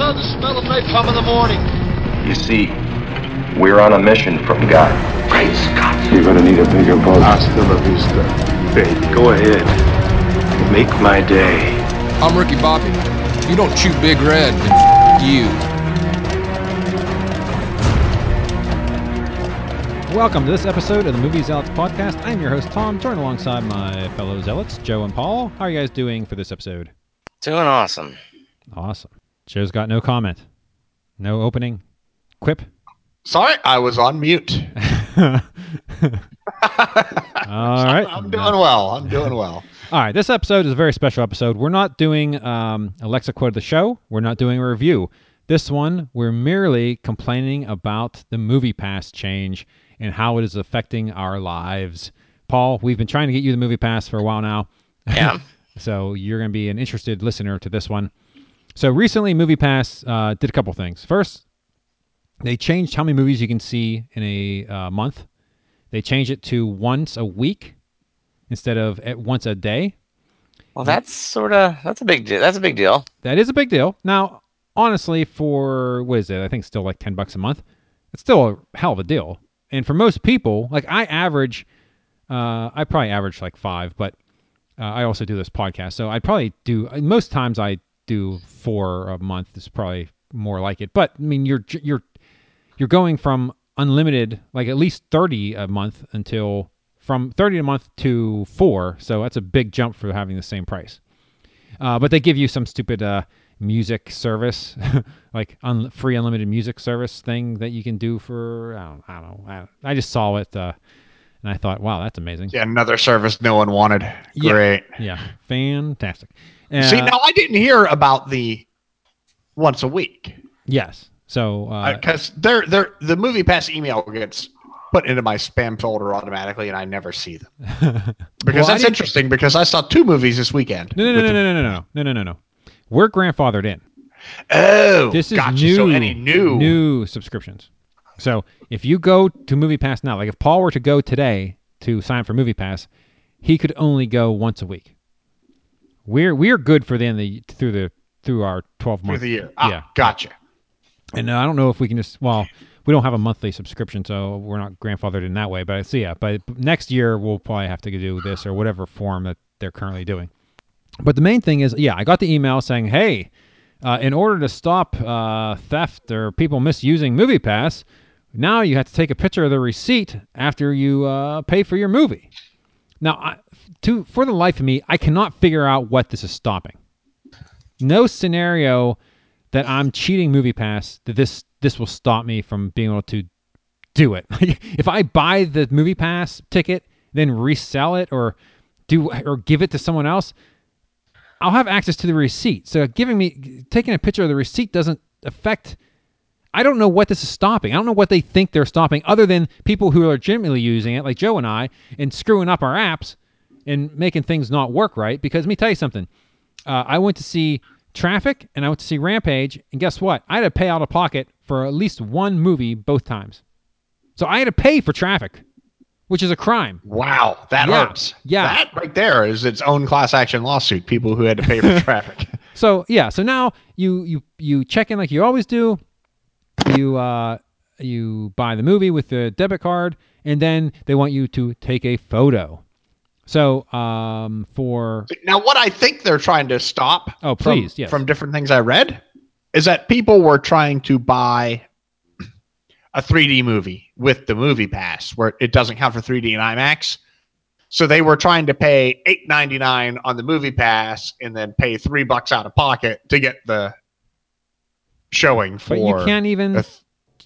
love the smell of napalm in the morning. You see, we're on a mission from God. Great Scott. You're gonna need a bigger boat. Hasta la vista, baby. Go ahead. Make my day. I'm Ricky Bobby. You don't chew Big Red, then f*** you. Welcome to this episode of the Movie Zealots Podcast. I'm your host, Tom, joined alongside my fellow zealots, Joe and Paul. How are you guys doing for this episode? Doing awesome. Awesome. Joe's got no comment. No opening. Quip. Sorry, I was on mute. All right. I'm doing well. All right. This episode is a very special episode. We're not doing Alexa Quote of the Show. We're not doing a review. This one, we're merely complaining about the MoviePass change and how it is affecting our lives. Paul, we've been trying to get you the MoviePass for a while now. Yeah. So you're going to be an interested listener to this one. So recently, MoviePass did a couple things. First, they changed how many movies you can see in a month. They changed it to once a week instead of once a day. Well, that's a big deal. That's a big deal. That is a big deal. Now, honestly, for, what is it? I think still like $10 a month. It's still a hell of a deal. And for most people, like I probably average like $5, but I also do this podcast. So I probably do, most times I do $4 a month. It's probably more like it. But I mean, you're going from unlimited, like at least 30 a month until from 30 a month to $4. So that's a big jump for having the same price. But they give you some stupid music service, like free unlimited music service thing that you can do for, I don't know. I just saw it and I thought, wow, that's amazing. Yeah, another service no one wanted. Great. Yeah, fantastic. See, now I didn't hear about the once a week. Yes. So because the MoviePass email gets put into my spam folder automatically, and I never see them. Because that's interesting. Because I saw 2 movies this weekend. No. We're grandfathered in. Oh, this is gotcha. New, so any new subscriptions. So if you go to MoviePass now, like if Paul were to go today to sign for MoviePass, he could only go once a week. We're good for the end of through our 12 months. Through the year. Ah, yeah, gotcha. And I don't know if we can just we don't have a monthly subscription, so we're not grandfathered in that way. But but next year we'll probably have to do this or whatever form that they're currently doing. But the main thing is, I got the email saying, hey, in order to stop theft or people misusing MoviePass, now you have to take a picture of the receipt after you pay for your movie. Now, for the life of me, I cannot figure out what this is stopping. No scenario that I'm cheating MoviePass that this will stop me from being able to do it. If I buy the MoviePass ticket, then resell it or give it to someone else, I'll have access to the receipt. So taking a picture of the receipt doesn't affect, I don't know what this is stopping. I don't know what they think they're stopping other than people who are legitimately using it, like Joe and I, and screwing up our apps and making things not work right. Because let me tell you something. I went to see Traffic and I went to see Rampage, and guess what? I had to pay out of pocket for at least one movie both times. So I had to pay for Traffic, which is a crime. Wow, that hurts. Yeah. That right there is its own class action lawsuit, people who had to pay for Traffic. So now you check in like you always do. You buy the movie with the debit card, and then they want you to take a photo. So now what I think they're trying to stop from different things I read is that people were trying to buy a 3D movie with the MoviePass, where it doesn't count for 3D and IMAX. So they were trying to pay $8.99 on the MoviePass and then pay $3 out of pocket to get the showing for. But you can't even.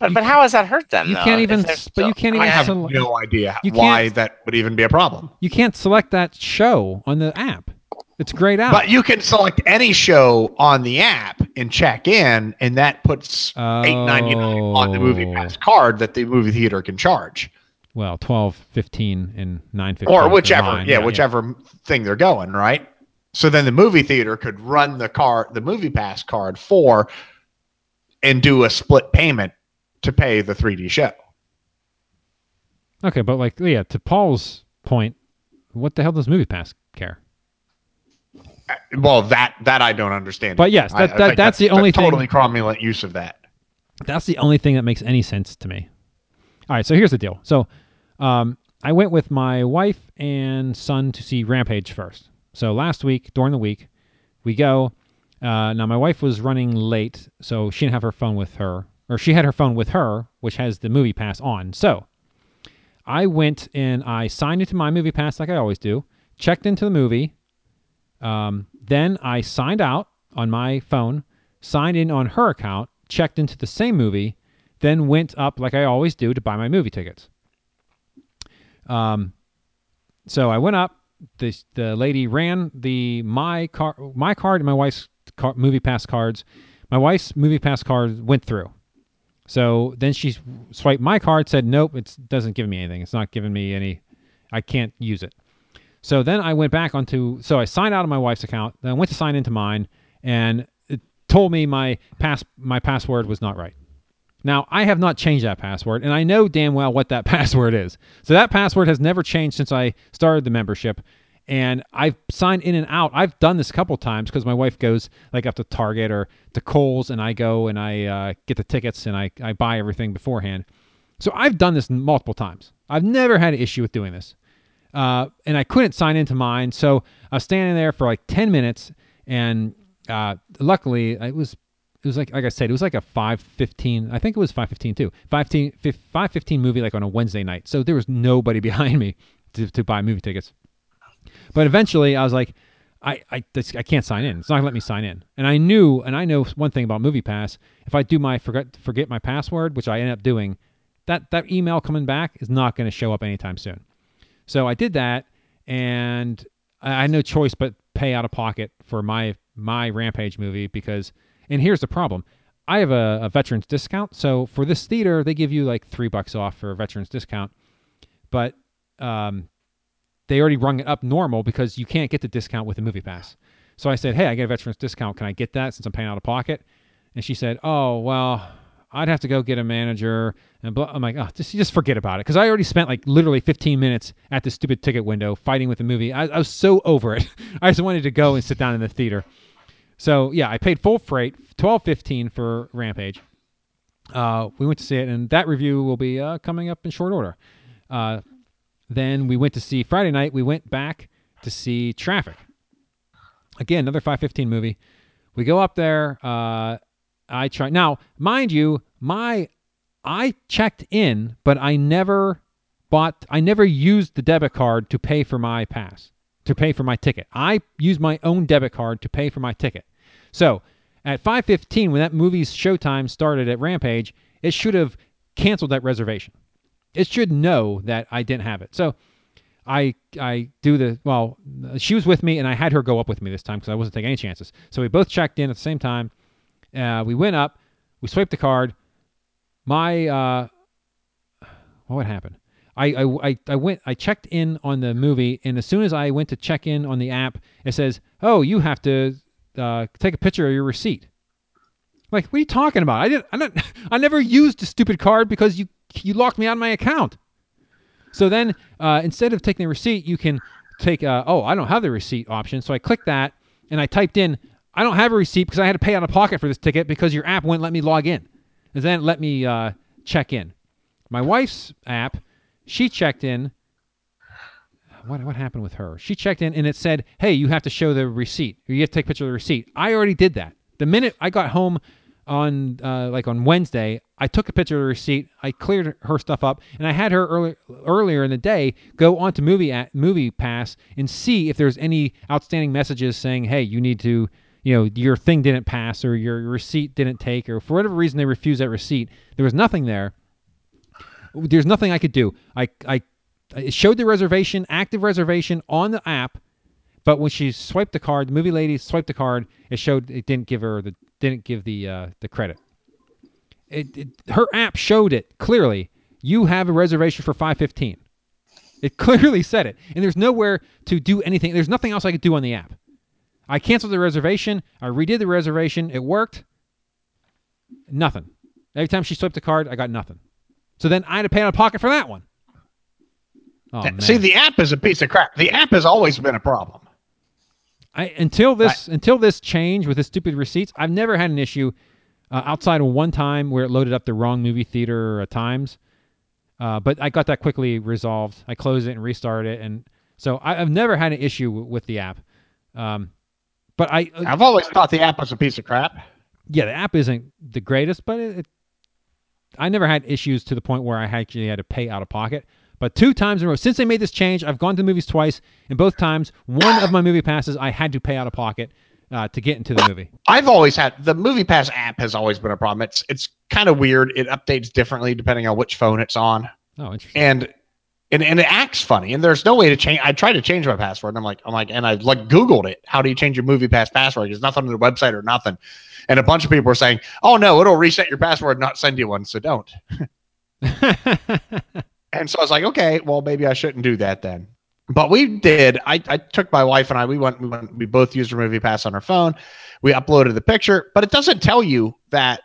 But how has that hurt them? I have no idea why that would even be a problem. You can't select that show on the app. It's grayed out. But you can select any show on the app and check in, and that puts $8.99 on the MoviePass card that the movie theater can charge. Well, $12.15 and $9.50, or whichever, thing they're going right. So then the movie theater could run the MoviePass card and do a split payment to pay the 3D show. Okay, but to Paul's point, what the hell does MoviePass care? Well, that I don't understand. But yes, that's the only thing. Totally cromulent use of that. That's the only thing that makes any sense to me. All right, so here's the deal. So I went with my wife and son to see Rampage first. So last week, during the week, we go. Now, my wife was running late, so she didn't have her phone with her. Or she had her phone with her, which has the MoviePass on. So I went and I signed into my MoviePass like I always do, checked into the movie. Then I signed out on my phone, signed in on her account, checked into the same movie, then went up like I always do to buy my movie tickets. So I went up. The lady ran my card and my wife's card, MoviePass cards. My wife's MoviePass card went through. So then she swiped my card, said, nope, it doesn't give me anything. It's not giving me any, I can't use it. So then I went back so I signed out of my wife's account, then I went to sign into mine, and it told me my password was not right. Now, I have not changed that password, and I know damn well what that password is. So that password has never changed since I started the membership, and I've signed in and out. I've done this a couple times because my wife goes like up to Target or to Kohl's, and I go and I get the tickets and I buy everything beforehand. So I've done this multiple times. I've never had an issue with doing this. And I couldn't sign into mine. So I was standing there for like 10 minutes. And luckily it was like I said, it was like a 5:15. I think it was 5:15 too. 5:15 movie like on a Wednesday night. So there was nobody behind me to buy movie tickets. But eventually I was like, I can't sign in. It's not gonna let me sign in. And I know one thing about MoviePass. If I do my forget my password, which I end up doing, that email coming back is not going to show up anytime soon. So I did that, and I had no choice but pay out of pocket for my Rampage movie because, and here's the problem, I have a veterans discount. So for this theater, they give you like $3 off for a veterans discount, but they already rung it up normal because you can't get the discount with a movie pass. So I said, hey, I get a veterans discount. Can I get that since I'm paying out of pocket? And she said, oh, well, I'd have to go get a manager and blah. I'm like, oh, just forget about it. Cause I already spent like literally 15 minutes at this stupid ticket window fighting with the movie. I was so over it. I just wanted to go and sit down in the theater. So yeah, I paid full freight, $12.15 for Rampage. We went to see it, and that review will be coming up in short order. Then we went to see Friday night. We went back to see Traffic. Again, another 5:15 movie. We go up there, I tried. Now, mind you, I checked in, but I never used the debit card to pay for my pass, to pay for my ticket. I used my own debit card to pay for my ticket. So at 5:15, when that movie's showtime started at Rampage, it should have canceled that reservation. It should know that I didn't have it. So I do the, well, she was with me, and I had her go up with me this time because I wasn't taking any chances. So we both checked in at the same time. We went up, we swiped the card. What would happen? I checked in on the movie, and as soon as I went to check in on the app, it says, oh, you have to take a picture of your receipt. I'm like, what are you talking about? I never used the stupid card because you locked me out of my account. So then instead of taking the receipt, you can take, I don't have the receipt option. So I clicked that, and I typed in, I don't have a receipt because I had to pay out of pocket for this ticket because your app wouldn't let me log in. And then it let me check in. My wife's app, she checked in. What happened with her? She checked in, and it said, hey, you have to show the receipt. You have to take a picture of the receipt. I already did that. The minute I got home on on Wednesday, I took a picture of the receipt. I cleared her stuff up, and I had her earlier in the day go onto MoviePass and see if there's any outstanding messages saying, hey, you need to, your thing didn't pass, or your receipt didn't take, or for whatever reason they refused that receipt. There was nothing there. There's nothing I could do. I showed the reservation, active reservation on the app, but when she swiped the card, the movie lady swiped the card, it showed it didn't give her the credit. Her app showed it clearly. You have a reservation for 5:15. It clearly said it, and there's nowhere to do anything. There's nothing else I could do on the app. I canceled the reservation. I redid the reservation. It worked. Nothing. Every time she swiped the card, I got nothing. So then I had to pay out of pocket for that one. Oh, man. See, the app is a piece of crap. The app has always been a problem. Until this change with the stupid receipts, I've never had an issue outside of one time where it loaded up the wrong movie theater times. But I got that quickly resolved. I closed it and restarted it, and so I've never had an issue with the app. But I've always thought the app was a piece of crap. Yeah, the app isn't the greatest, but I never had issues to the point where I actually had to pay out of pocket. But 2 times in a row, since they made this change, I've gone to the movies twice, and both times, one of my movie passes, I had to pay out of pocket to get into the movie. I've always had the MoviePass app has always been a problem. It's kind of weird. It updates differently depending on which phone it's on. Oh, interesting. And it acts funny, and there's no way to change. I tried to change my password, and I'm like, and I like Googled it. How do you change your MoviePass password? There's nothing on the website or nothing. And a bunch of people are saying, "Oh no, it'll reset your password, and not send you one, so don't." And so I was like, "Okay, well, maybe I shouldn't do that then." But we did. I took my wife and I. We went. We both used our MoviePass on our phone. We uploaded the picture, but it doesn't tell you that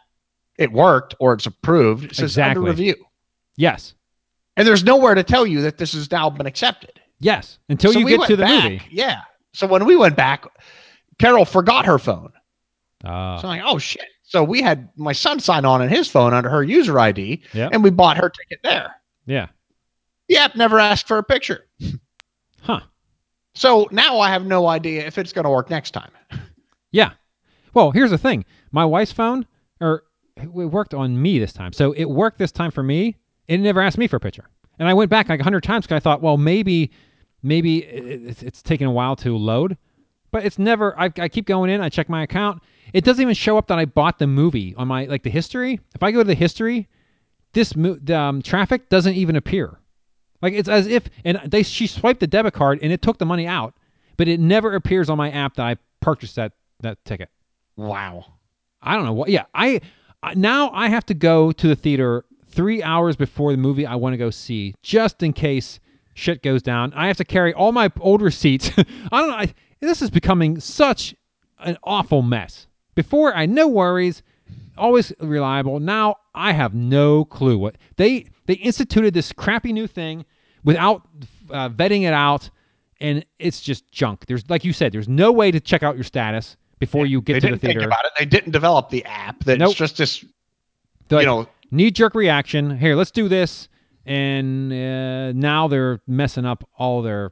it worked or it's approved. It says exactly. Under review. Yes. And there's nowhere to tell you that this has now been accepted. Yes, until you get to the movie. Yeah. So when we went back, Carol forgot her phone. So I'm like, oh, shit. So we had my son sign on his phone under her user ID, yep. And we bought her ticket there. Yeah. The app never asked for a picture. Huh. So now I have no idea if it's going to work next time. Yeah. Well, here's the thing. My wife's phone, it worked on me this time. So it worked this time for me. It never asked me for a picture. And I went back like 100 times because I thought, well, maybe it's taking a while to load. But it's never, I keep going in, I check my account. It doesn't even show up that I bought the movie on my, like the history. If I go to the history, this traffic doesn't even appear. Like it's as if, and she swiped the debit card and it took the money out, but it never appears on my app that I purchased that ticket. Wow. I don't know what, yeah. Now I have to go to the theater 3 hours before the movie I want to go see, just in case shit goes down. I have to carry all my old receipts. I don't know. This is becoming such an awful mess. Before, I had no worries, always reliable. Now I have no clue what they instituted this crappy new thing without vetting it out, and it's just junk. There's, like you said, there's no way to check out your status before you get to the theater. They didn't think about it. They didn't develop the app. That's nope. Just this, like, you know, knee-jerk reaction. Here, let's do this, and now they're messing up all their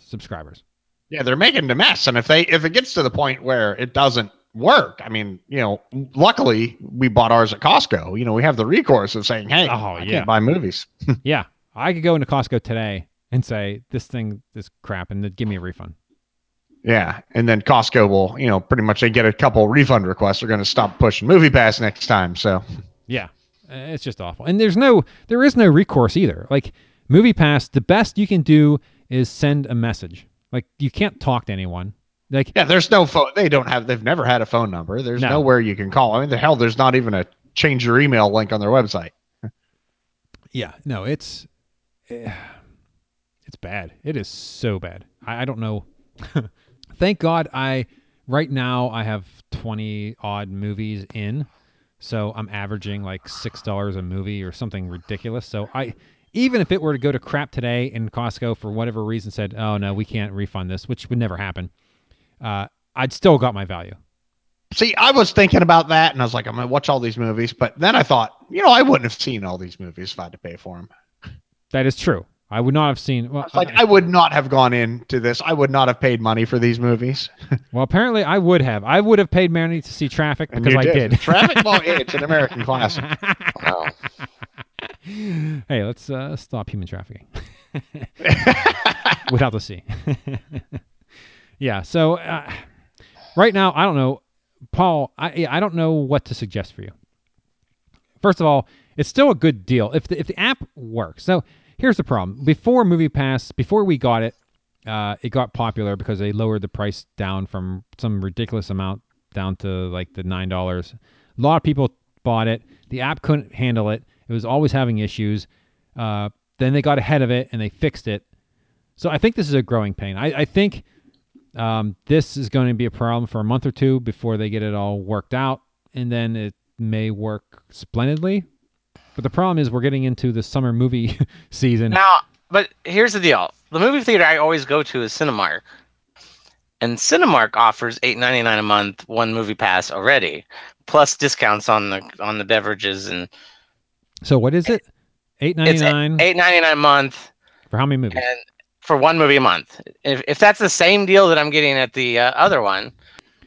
subscribers. Yeah, they're making the mess, and if it gets to the point where it doesn't work, I mean, you know, luckily we bought ours at Costco. You know, we have the recourse of saying, "Hey, I can't buy movies." Yeah, I could go into Costco today and say this thing is crap, and give me a refund. Yeah, and then Costco will, you know, pretty much they get a couple refund requests. They're going to stop pushing MoviePass next time. So yeah, it's just awful, and there is no recourse either. Like MoviePass, the best you can do is send a message. Like you can't talk to anyone. Like yeah, there's no phone. They've never had a phone number. There's nowhere you can call. I mean, there's not even a change your email link on their website. Yeah, no, it's bad. It is so bad. I don't know. Thank God right now I have 20 odd movies in, so I'm averaging like $6 a movie or something ridiculous. So even if it were to go to crap today in Costco for whatever reason said, oh, no, we can't refund this, which would never happen, I'd still got my value. See, I was thinking about that, and I was like, I'm going to watch all these movies. But then I thought, you know, I wouldn't have seen all these movies if I had to pay for them. That is true. I would not have seen. Well, I would not have gone into this. I would not have paid money for these movies. Well, apparently I would have. I would have paid money to see Traffic because I did. Traffic? Well, it's an American classic. Wow. Hey, let's stop human trafficking without the C. Yeah. So right now, I don't know, Paul, I don't know what to suggest for you. First of all, it's still a good deal if the app works. So here's the problem. Before MoviePass, before we got it, it got popular because they lowered the price down from some ridiculous amount down to like the $9. A lot of people bought it. The app couldn't handle it. It was always having issues. Then they got ahead of it and they fixed it. So I think this is a growing pain. I think this is going to be a problem for a month or two before they get it all worked out. And then it may work splendidly. But the problem is we're getting into the summer movie season. Now, but here's the deal. The movie theater I always go to is Cinemark. And Cinemark offers $8.99 a month, one movie pass already, plus discounts on the beverages and. So what is it? $8.99. $8.99 a month. For how many movies? And for one movie a month. If that's the same deal that I'm getting at the other one.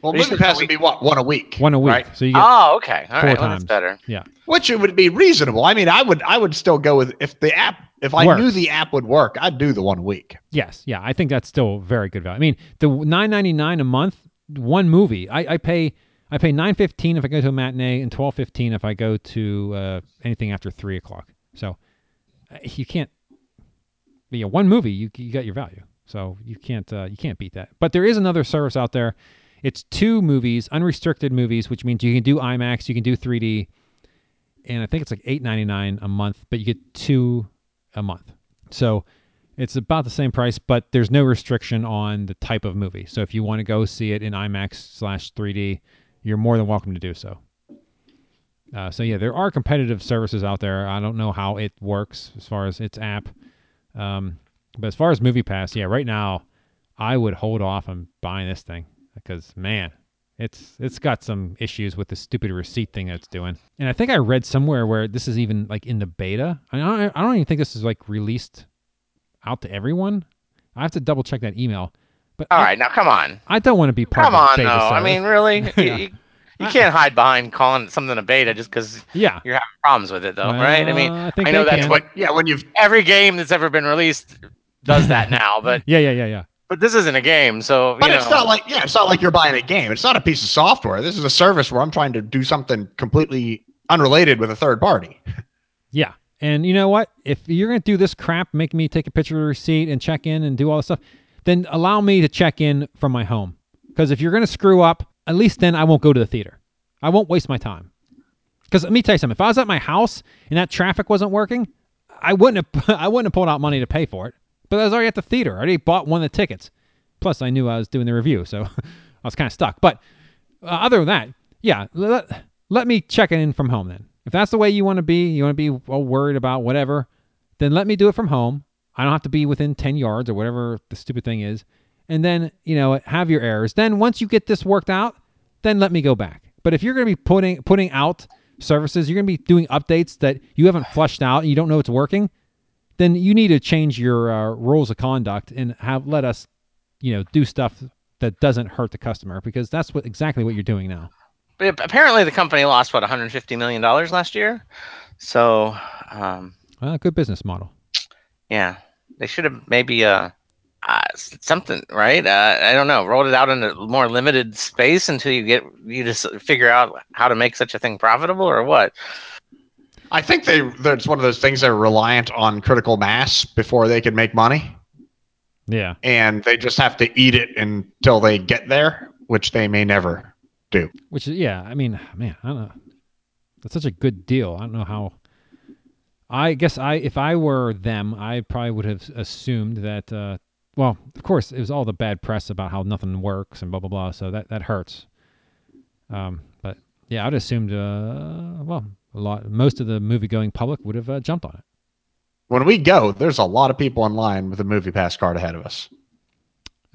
Well, movie pass would be what? One a week. One a week. Right? So you get four times. Well, that's better. Yeah. Which would be reasonable. I mean, I would still go with if I knew the app would work, I'd do the 1 week. Yes. Yeah. I think that's still very good value. I mean, the $9.99 a month, one movie. I pay $9.15 if I go to a matinee and $12.15 if I go to anything after 3 o'clock. So you can't. Yeah, one movie you got your value. So you can't beat that. But there is another service out there. It's two movies, unrestricted movies, which means you can do IMAX, you can do 3D, and I think it's like $8.99 a month, but you get two a month. So it's about the same price, but there's no restriction on the type of movie. So if you want to go see it in IMAX/3D, you're more than welcome to do so. So yeah, there are competitive services out there. I don't know how it works as far as its app. But as far as MoviePass, yeah, right now I would hold off on buying this thing. Because, man, it's got some issues with the stupid receipt thing that it's doing. And I think I read somewhere where this is even, like, in the beta. I don't even think this is, like, released out to everyone. I have to double-check that email. But All right, now, come on. I don't want to be part of the beta. Come on, though. I mean, really? Yeah. You can't hide behind calling something a beta just because you're having problems with it, though, right? I mean, I know that's what... Yeah, when you've... Every game that's ever been released does that now, but... Yeah. But this isn't a game, so. But it's not like you're buying a game. It's not a piece of software. This is a service where I'm trying to do something completely unrelated with a third party. Yeah, and you know what? If you're gonna do this crap, make me take a picture of the receipt and check in and do all this stuff, then allow me to check in from my home. Because if you're gonna screw up, at least then I won't go to the theater. I won't waste my time. Because let me tell you something. If I was at my house and that traffic wasn't working, I wouldn't have pulled out money to pay for it. But I was already at the theater. I already bought one of the tickets. Plus, I knew I was doing the review, so I was kind of stuck. But other than that, yeah, let me check it in from home then. If that's the way you want to be all worried about whatever, then let me do it from home. I don't have to be within 10 yards or whatever the stupid thing is. And then, you know, have your errors. Then once you get this worked out, then let me go back. But if you're going to be putting out services, you're going to be doing updates that you haven't flushed out and you don't know it's working, then you need to change your rules of conduct and let us, you know, do stuff that doesn't hurt the customer, because that's exactly what you're doing now. But apparently the company lost, what, $150 million last year? So... good business model. Yeah. They should have maybe something, right? I don't know. Rolled it out in a more limited space until you just figure out how to make such a thing profitable or what? I think it's one of those things that are reliant on critical mass before they can make money. Yeah. And they just have to eat it until they get there, which they may never do. Which is, yeah, I mean, man, I don't know. That's such a good deal. I don't know how. I guess if I were them, I probably would have assumed that, well, of course, it was all the bad press about how nothing works and blah, blah, blah. So that hurts. But yeah, I'd assumed, most of the movie-going public would have jumped on it. When we go, there's a lot of people in line with a MoviePass card ahead of us.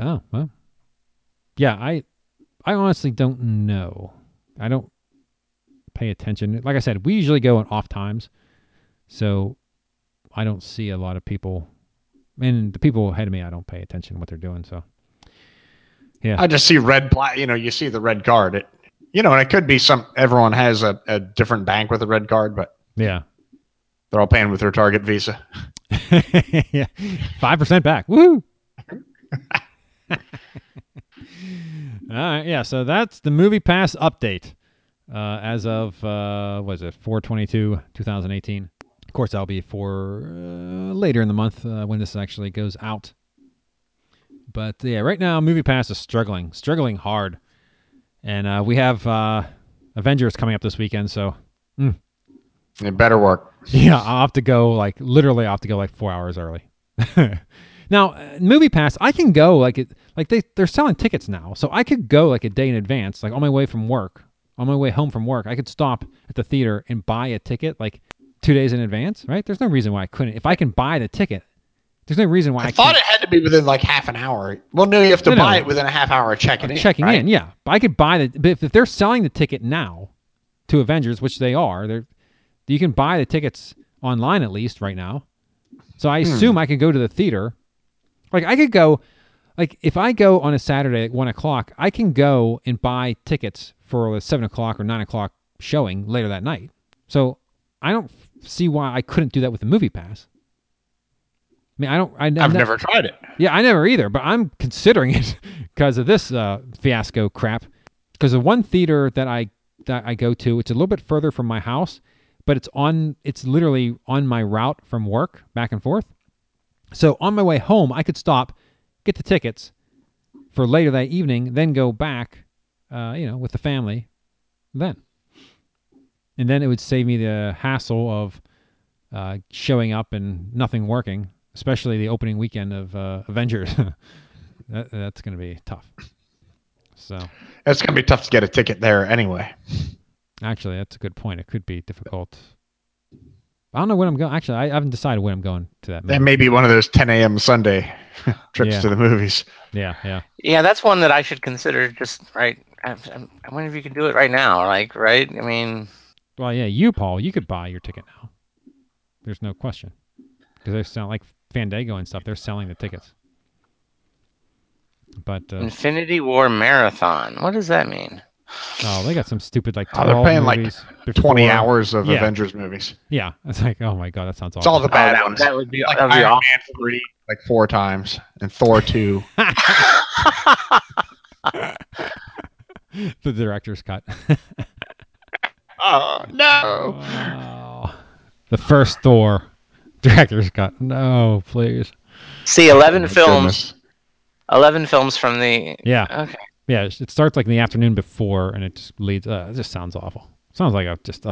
Oh, well. Yeah, I honestly don't know. I don't pay attention. Like I said, we usually go on off times, so I don't see a lot of people. And the people ahead of me, I don't pay attention to what they're doing, so. Yeah. I just see you see the red card. You know, and it could be everyone has a different bank with a red card, but yeah, they're all paying with their Target Visa. Yeah, 5% back. Woohoo! All right, yeah. So that's the MoviePass update as of 4/22/2018. Of course, that'll be for later in the month when this actually goes out. But yeah, right now MoviePass is struggling hard. And we have Avengers coming up this weekend, so it better work. Yeah, I'll have to go like 4 hours early. Now, MoviePass, I can go they're selling tickets now, so I could go like a day in advance, like on my way home from work, I could stop at the theater and buy a ticket like 2 days in advance, right? There's no reason why I couldn't. If I can buy the ticket, There's no reason why I thought it had to be within like half an hour. Well, no, you have to buy it within a half hour of checking in. Checking in, yeah. But I could buy the. But if they're selling the ticket now to Avengers, which they are, you can buy the tickets online at least right now. So I assume I could go to the theater. Like I could go. Like if I go on a Saturday at 1 o'clock, I can go and buy tickets for a 7 o'clock or 9 o'clock showing later that night. So I don't see why I couldn't do that with the MoviePass. I mean, I've never tried it. Yeah, I never either, but I'm considering it because of this fiasco crap. Because the one theater that I go to, it's a little bit further from my house, but it's literally on my route from work back and forth. So on my way home, I could stop, get the tickets for later that evening, then go back, with the family then. And then it would save me the hassle of showing up and nothing working, especially the opening weekend of Avengers. That's going to be tough. So it's going to be tough to get a ticket there anyway. Actually, that's a good point. It could be difficult. I don't know when I'm going. Actually, I haven't decided when I'm going to that movie. That may be one of those 10 a.m. Sunday trips to the movies. Yeah. Yeah, that's one that I should consider just right. I wonder if you can do it right now. Like, right? I mean... Well, yeah, you, Paul, you could buy your ticket now. There's no question. Because they sound like Fandango and stuff. They're selling the tickets. But Infinity War Marathon. What does that mean? Oh, they got some stupid like 12 they're paying movies like 20 before. Hours of Avengers movies. Yeah, it's like, oh my god, that sounds awesome. It's all the bad ones. That would be like Iron Man 3 like 4 times and Thor 2. The director's cut. Oh, no. The first Thor director's cut. No, please. See, 11 films. Goodness. 11 films from the... Yeah. Okay. Yeah, it starts like in the afternoon before, and it just leads... it just sounds awful. Sounds like a just...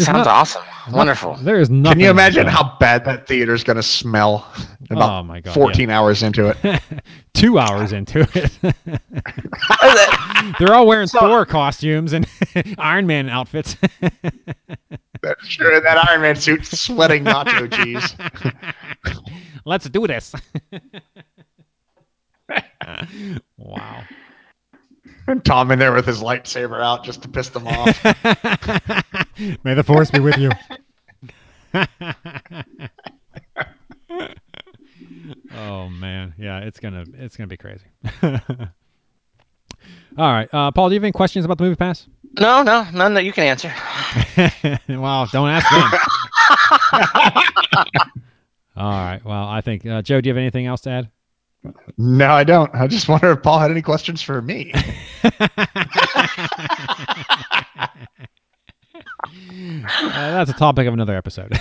Sounds awesome. Wonderful. There is nothing... Can you imagine how bad that theater's going to smell about 14 hours into it? 2 hours into it. They're all wearing Thor costumes and Iron Man outfits. Sure, that Iron Man suit sweating nacho cheese. Let's do this. Wow. And Tom in there with his lightsaber out just to piss them off. May the force be with you. Oh man, yeah, it's gonna be crazy. All right, Paul, do you have any questions about the MoviePass? No, none that you can answer. Well, don't ask them. All right. Well, I think Joe, do you have anything else to add? No, I don't. I just wonder if Paul had any questions for me. That's a topic of another episode.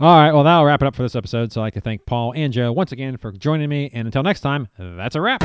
All right, well, that'll wrap it up for this episode. So I'd like to thank Paul and Joe once again for joining me. And until next time, that's a wrap.